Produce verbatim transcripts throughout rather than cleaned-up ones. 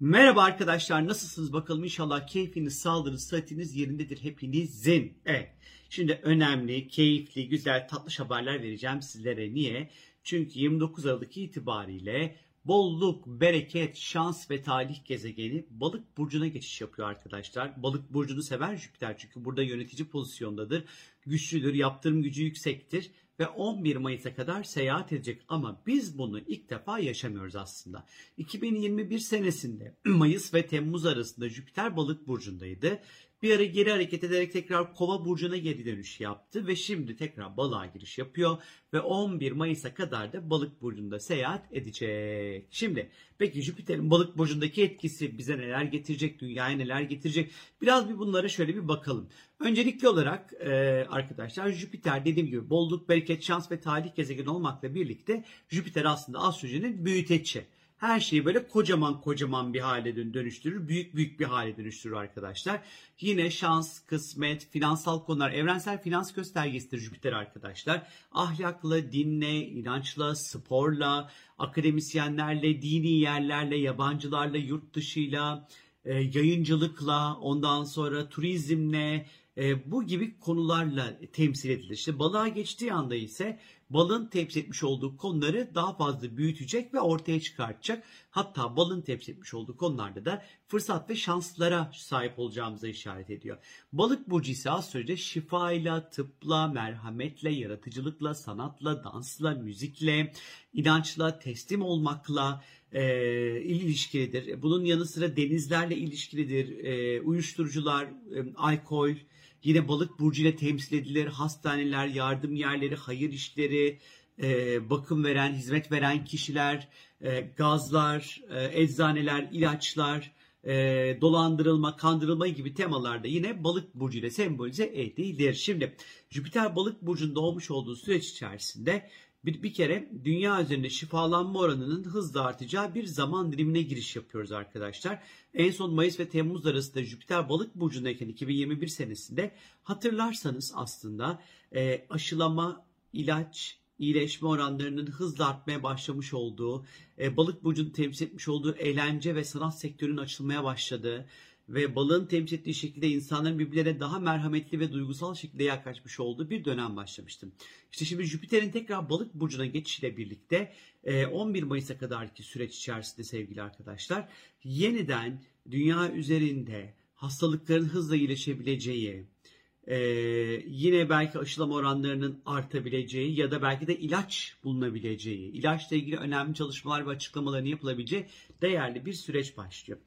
Merhaba arkadaşlar, nasılsınız bakalım? İnşallah keyfiniz, sağlığınız, sıhhatiniz yerindedir hepinizin. Evet, şimdi önemli, keyifli, güzel, tatlış haberler vereceğim sizlere. Niye? Çünkü yirmi dokuz Aralık itibariyle bolluk, bereket, şans ve talih gezegeni Balık burcuna geçiş yapıyor arkadaşlar. Balık burcunu sever Jüpiter, çünkü burada yönetici pozisyondadır, güçlüdür, yaptırım gücü yüksektir ve on bir Mayıs'a kadar seyahat edecek. Ama biz bunu ilk defa yaşamıyoruz aslında. iki bin yirmi bir senesinde Mayıs ve Temmuz arasında Jüpiter Balık burcundaydı. Bir ara geri hareket ederek tekrar Kova burcuna geri dönüş yaptı ve şimdi tekrar Balığa giriş yapıyor ve on bir Mayıs'a kadar da Balık burcunda seyahat edecek. Şimdi peki Jüpiter'in Balık burcundaki etkisi bize neler getirecek, dünyaya neler getirecek? Biraz bir bunlara şöyle bir bakalım. Öncelikli olarak e, arkadaşlar, Jüpiter dediğim gibi bolluk, bereket, şans ve talih gezegeni olmakla birlikte Jüpiter aslında astrolojinin büyüteci. Her şeyi böyle kocaman kocaman bir hale dönüştürür. Büyük büyük bir hale dönüştürür arkadaşlar. Yine şans, kısmet, finansal konular, evrensel finans göstergesidir Jüpiter arkadaşlar. Ahlakla, dinle, inançla, sporla, akademisyenlerle, dini yerlerle, yabancılarla, yurt dışıyla, yayıncılıkla, ondan sonra turizmle, E, bu gibi konularla temsil edilir. İşte Balığa geçtiği anda ise Balığın temsil etmiş olduğu konuları daha fazla büyütecek ve ortaya çıkartacak. Hatta Balığın temsil etmiş olduğu konularda da fırsat ve şanslara sahip olacağımıza işaret ediyor. Balık burcu ise astrolojide şifayla, tıpla, merhametle, yaratıcılıkla, sanatla, dansla, müzikle, inançla, teslim olmakla e, ilişkilidir. Bunun yanı sıra denizlerle ilişkilidir. E, uyuşturucular, e, alkol. Yine Balık burcu ile temsil edilir. Hastaneler, yardım yerleri, hayır işleri, e, bakım veren, hizmet veren kişiler, e, gazlar, e, eczaneler, ilaçlar, e, dolandırılma, kandırılma gibi temalarda yine Balık burcu ile sembolize edilir. Şimdi Jüpiter Balık burcunda olmuş olduğu süreç içerisinde bir, bir kere dünya üzerinde şifalanma oranının hızla artacağı bir zaman dilimine giriş yapıyoruz arkadaşlar. En son Mayıs ve Temmuz arasında Jüpiter Balık burcundayken iki bin yirmi bir senesinde hatırlarsanız aslında e, aşılama, ilaç, iyileşme oranlarının hızla artmaya başlamış olduğu, e, Balık burcunu temsil etmiş olduğu eğlence ve sanat sektörünün açılmaya başladığı ve Balığın temsil ettiği şekilde insanların birbirlerine daha merhametli ve duygusal şekilde yaklaşmış olduğu bir dönem başlamıştım. İşte şimdi Jüpiter'in tekrar Balık burcuna geçişiyle birlikte on bir Mayıs'a kadarki süreç içerisinde sevgili arkadaşlar, yeniden dünya üzerinde hastalıkların hızla iyileşebileceği, Ee, yine belki aşılama oranlarının artabileceği ya da belki de ilaç bulunabileceği, ilaçla ilgili önemli çalışmalar ve açıklamaların yapılabileceği değerli bir süreç başlıyor.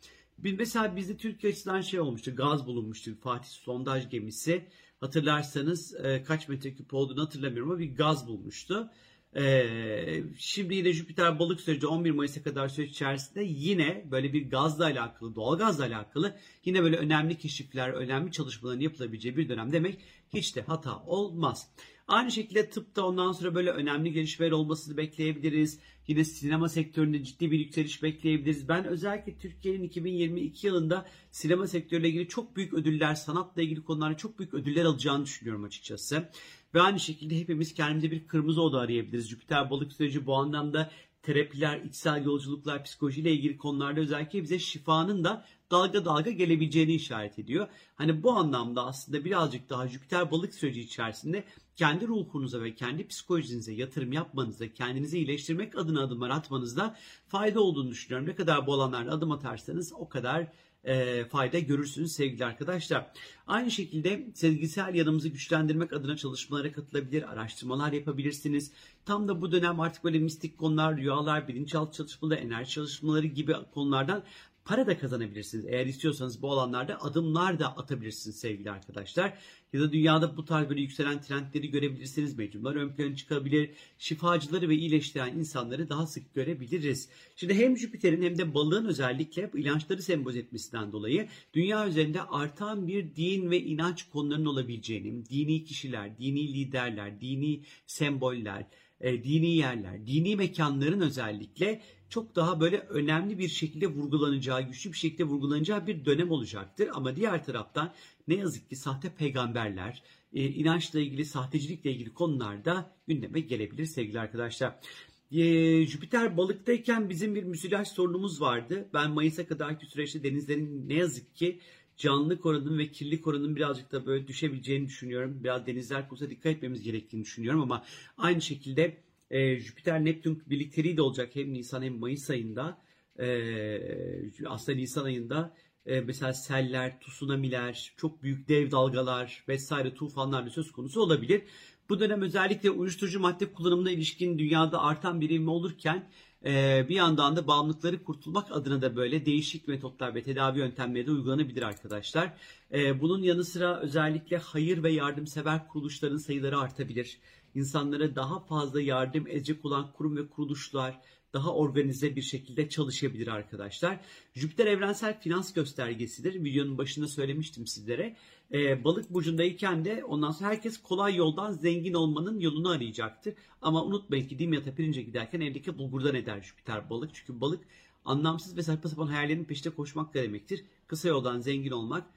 Mesela bizde Türkiye açısından şey olmuştu, gaz bulunmuştu, Fatih sondaj gemisi. Hatırlarsanız e, kaç metreküp olduğunu hatırlamıyorum ama bir gaz bulmuştu. E, şimdi yine Jüpiter Balık süreci on bir Mayıs'a kadar süreç içerisinde yine böyle bir gazla alakalı, doğalgazla alakalı yine böyle önemli keşifler, önemli çalışmaların yapılabileceği bir dönem demek hiç de hata olmaz. Aynı şekilde tıpta ondan sonra böyle önemli gelişmeler olmasını bekleyebiliriz. Yine sinema sektöründe ciddi bir yükseliş bekleyebiliriz. Ben özellikle Türkiye'nin iki bin yirmi iki yılında sinema sektörüyle ilgili çok büyük ödüller, sanatla ilgili konularda çok büyük ödüller alacağını düşünüyorum açıkçası. Ve aynı şekilde hepimiz kendimize bir kırmızı oda arayabiliriz. Jüpiter Balık süreci bu anlamda terapiler, içsel yolculuklar, psikolojiyle ilgili konularda özellikle bize şifanın da dalga dalga gelebileceğini işaret ediyor. Hani bu anlamda aslında birazcık daha Jüpiter Balık süreci içerisinde kendi ruhunuza ve kendi psikolojinize yatırım yapmanızda, kendinizi iyileştirmek adına adımlar atmanızda fayda olduğunu düşünüyorum. Ne kadar bu alanlarla adım atarsanız o kadar E, fayda görürsünüz sevgili arkadaşlar. Aynı şekilde sezgisel yanımızı güçlendirmek adına çalışmalara katılabilir, araştırmalar yapabilirsiniz. Tam da bu dönem artık böyle mistik konular, rüyalar, bilinçaltı çalışmaları, enerji çalışmaları gibi konulardan para da kazanabilirsiniz. Eğer istiyorsanız bu alanlarda adımlar da atabilirsiniz sevgili arkadaşlar. Ya da dünyada bu tarz böyle yükselen trendleri görebilirsiniz. Mecnunlar ön plana çıkabilir. Şifacıları ve iyileştiren insanları daha sık görebiliriz. Şimdi hem Jüpiter'in hem de Balığın özellikle inançları sembolize etmesinden dolayı dünya üzerinde artan bir din ve inanç konularının olabileceğini, dini kişiler, dini liderler, dini semboller, dini yerler, dini mekanların özellikle çok daha böyle önemli bir şekilde vurgulanacağı, güçlü bir şekilde vurgulanacağı bir dönem olacaktır. Ama diğer taraftan ne yazık ki sahte peygamberler, inançla ilgili, sahtecilikle ilgili konularda gündeme gelebilir sevgili arkadaşlar. Ee, Jüpiter balıktayken bizim bir müsilaj sorunumuz vardı. Ben Mayıs'a kadarki süreçte denizlerin ne yazık ki canlılık oranının ve kirlilik oranının birazcık da böyle düşebileceğini düşünüyorum. Biraz denizler konusunda dikkat etmemiz gerektiğini düşünüyorum ama aynı şekilde e, Jüpiter-Neptün birlikteliği de olacak hem Nisan hem Mayıs ayında. E, aslında Nisan ayında e, mesela seller, tsunamiler, çok büyük dev dalgalar vesaire tufanlar da söz konusu olabilir. Bu dönem özellikle uyuşturucu madde kullanımına ilişkin dünyada artan bir ivme olurken bir yandan da bağımlılıkları kurtulmak adına da böyle değişik metotlar ve tedavi yöntemleri de uygulanabilir arkadaşlar. Bunun yanı sıra özellikle hayır ve yardımsever kuruluşların sayıları artabilir. İnsanlara daha fazla yardım edecek olan kurum ve kuruluşlar daha organize bir şekilde çalışabilir arkadaşlar. Jüpiter evrensel finans göstergesidir. Videonun başında söylemiştim sizlere. Ee, balık burcundayken de ondan sonra herkes kolay yoldan zengin olmanın yolunu arayacaktır. Ama unutmayın ki Dimyat'a pirince giderken evdeki bulgurdan eder Jüpiter balık. Çünkü balık anlamsız ve saçma sapan hayallerin peşinde koşmak da demektir. Kısa yoldan zengin olmak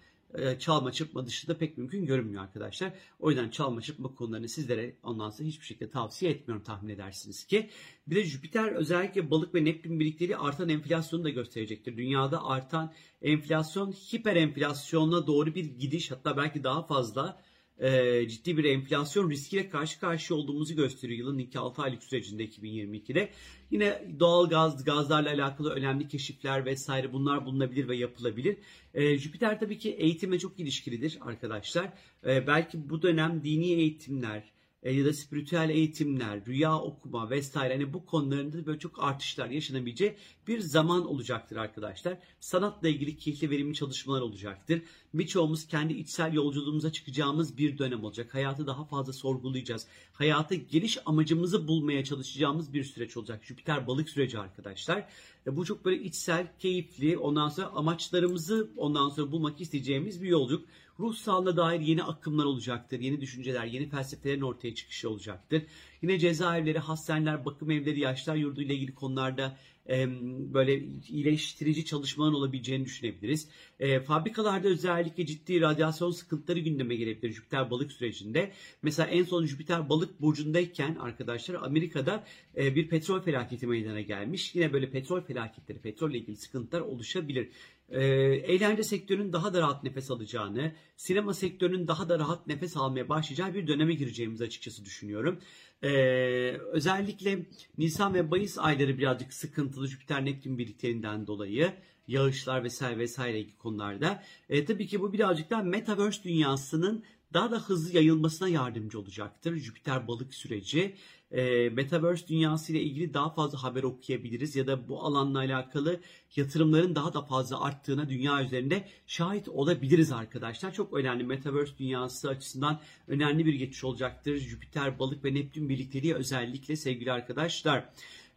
çalma çırpma dışında pek mümkün görünmüyor arkadaşlar. O yüzden çalma çırpma konularını sizlere ondan sonra hiçbir şekilde tavsiye etmiyorum, tahmin edersiniz ki. Bir de Jüpiter özellikle balık ve Neptün birlikteliği artan enflasyonu da gösterecektir. Dünyada artan enflasyon hiper enflasyona doğru bir gidiş, hatta belki daha fazla e, ciddi bir enflasyon riskiyle karşı karşıya olduğumuzu gösteriyor yılın ilk altı aylık sürecinde iki bin yirmi iki'de. Yine doğal gaz, gazlarla alakalı önemli keşifler vesaire bunlar bulunabilir ve yapılabilir. Ee, Jüpiter tabii ki eğitime çok ilişkilidir arkadaşlar. Ee, belki bu dönem dini eğitimler e, ya da spiritüel eğitimler, rüya okuma vesaire hani bu konularında böyle çok artışlar yaşanabileceği bir zaman olacaktır arkadaşlar. Sanatla ilgili keyifli verimli çalışmalar olacaktır. Birçoğumuz kendi içsel yolculuğumuza çıkacağımız bir dönem olacak. Hayatı daha fazla sorgulayacağız. Hayata geliş amacımızı bulmaya çalışacağımız bir süreç olacak. Jüpiter balık süreci arkadaşlar. E, bu çok böyle içsel, keyifli, ondan sonra amaçlarımızı ondan sonra bulmak isteyeceğimiz bir yolculuk. Ruh sağlığına dair yeni akımlar olacaktır. Yeni düşünceler, yeni felsefelerin ortaya çıkışı olacaktır. Yine cezaevleri, hastaneler, bakım evleri, yaşlar yurdu ile ilgili konularda e, böyle iyileştirici çalışmaların olabileceğini düşünebiliriz. E, fabrikalarda özellikle ciddi radyasyon sıkıntıları gündeme gelebilir Jüpiter balık sürecinde. Mesela en son Jüpiter balık burcundayken arkadaşlar Amerika'da e, bir petrol felaketi meydana gelmiş. Yine böyle petrol felaketleri, petrolle ilgili sıkıntılar oluşabilir. Eğlence sektörünün daha da rahat nefes alacağını, sinema sektörünün daha da rahat nefes almaya başlayacağı bir döneme gireceğimizi açıkçası düşünüyorum. Ee, özellikle Nisan ve Mayıs ayları birazcık sıkıntılı Jüpiter Neptün birlikteliğinden dolayı. Yağışlar vesaire vesaire gibi konularda. Ee, tabii ki bu birazcık daha Metaverse dünyasının daha da hızlı yayılmasına yardımcı olacaktır Jüpiter balık süreci. E, Metaverse dünyası ile ilgili daha fazla haber okuyabiliriz ya da bu alanla alakalı yatırımların daha da fazla arttığına dünya üzerinde şahit olabiliriz arkadaşlar. Çok önemli, Metaverse dünyası açısından önemli bir geçiş olacaktır Jüpiter balık ve Neptün birlikteliği özellikle sevgili arkadaşlar.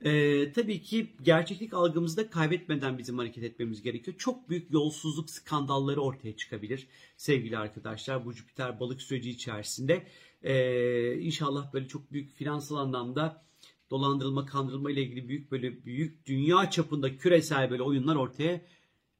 Ee, tabii ki gerçeklik algımızı da kaybetmeden bizim hareket etmemiz gerekiyor. Çok büyük yolsuzluk skandalları ortaya çıkabilir sevgili arkadaşlar bu Jüpiter balık süreci içerisinde. Ee, inşallah böyle çok büyük finansal anlamda dolandırılma, kandırılma ile ilgili büyük böyle büyük dünya çapında küresel böyle oyunlar ortaya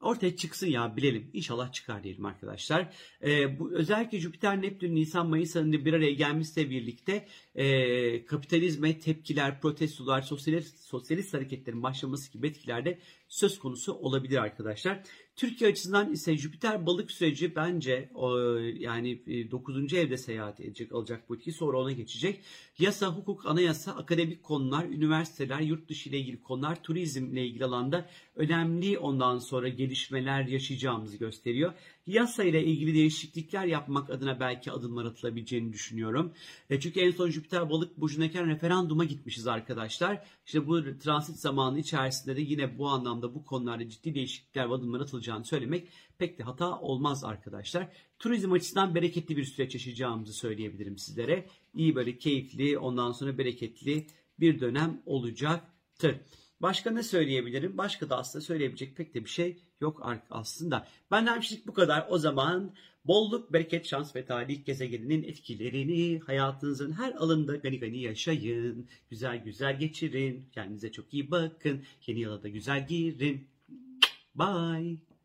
ortaya çıksın ya, bilelim. İnşallah çıkar diyelim arkadaşlar. Ee, bu özellikle Jüpiter, Neptün, Nisan, Mayıs ayında bir araya gelmişse birlikte e, kapitalizme tepkiler, protestolar, sosyalist, sosyalist hareketlerin başlaması gibi etkiler de söz konusu olabilir arkadaşlar. Türkiye açısından ise Jüpiter balık süreci bence yani dokuzuncu evde seyahat edecek, alacak bu etki, sonra ona geçecek. Yasa, hukuk, anayasa, akademik konular, üniversiteler, yurt dışı ile ilgili konular, turizm ile ilgili alanda önemli ondan sonra gelişmeler yaşayacağımızı gösteriyor. Yasa ile ilgili değişiklikler yapmak adına belki adımlar atılabileceğini düşünüyorum. E çünkü en son Jüpiter balık burcundayken referanduma gitmişiz arkadaşlar. İşte bu transit zamanı içerisinde de yine bu anlamda bu konularda ciddi değişiklikler ve adımlar atılacağını söylemek pek de hata olmaz arkadaşlar. Turizm açısından bereketli bir süreç yaşayacağımızı söyleyebilirim sizlere. İyi böyle keyifli, ondan sonra bereketli bir dönem olacaktır. Başka ne söyleyebilirim? Başka da aslında söyleyebilecek pek de bir şey yok aslında. Benden şimdilik bu kadar. O zaman bolluk, bereket, şans ve talih gezegeninin etkilerini hayatınızın her alanında gani gani yaşayın. Güzel güzel geçirin. Kendinize çok iyi bakın. Yeni yıla da güzel girin. Bye.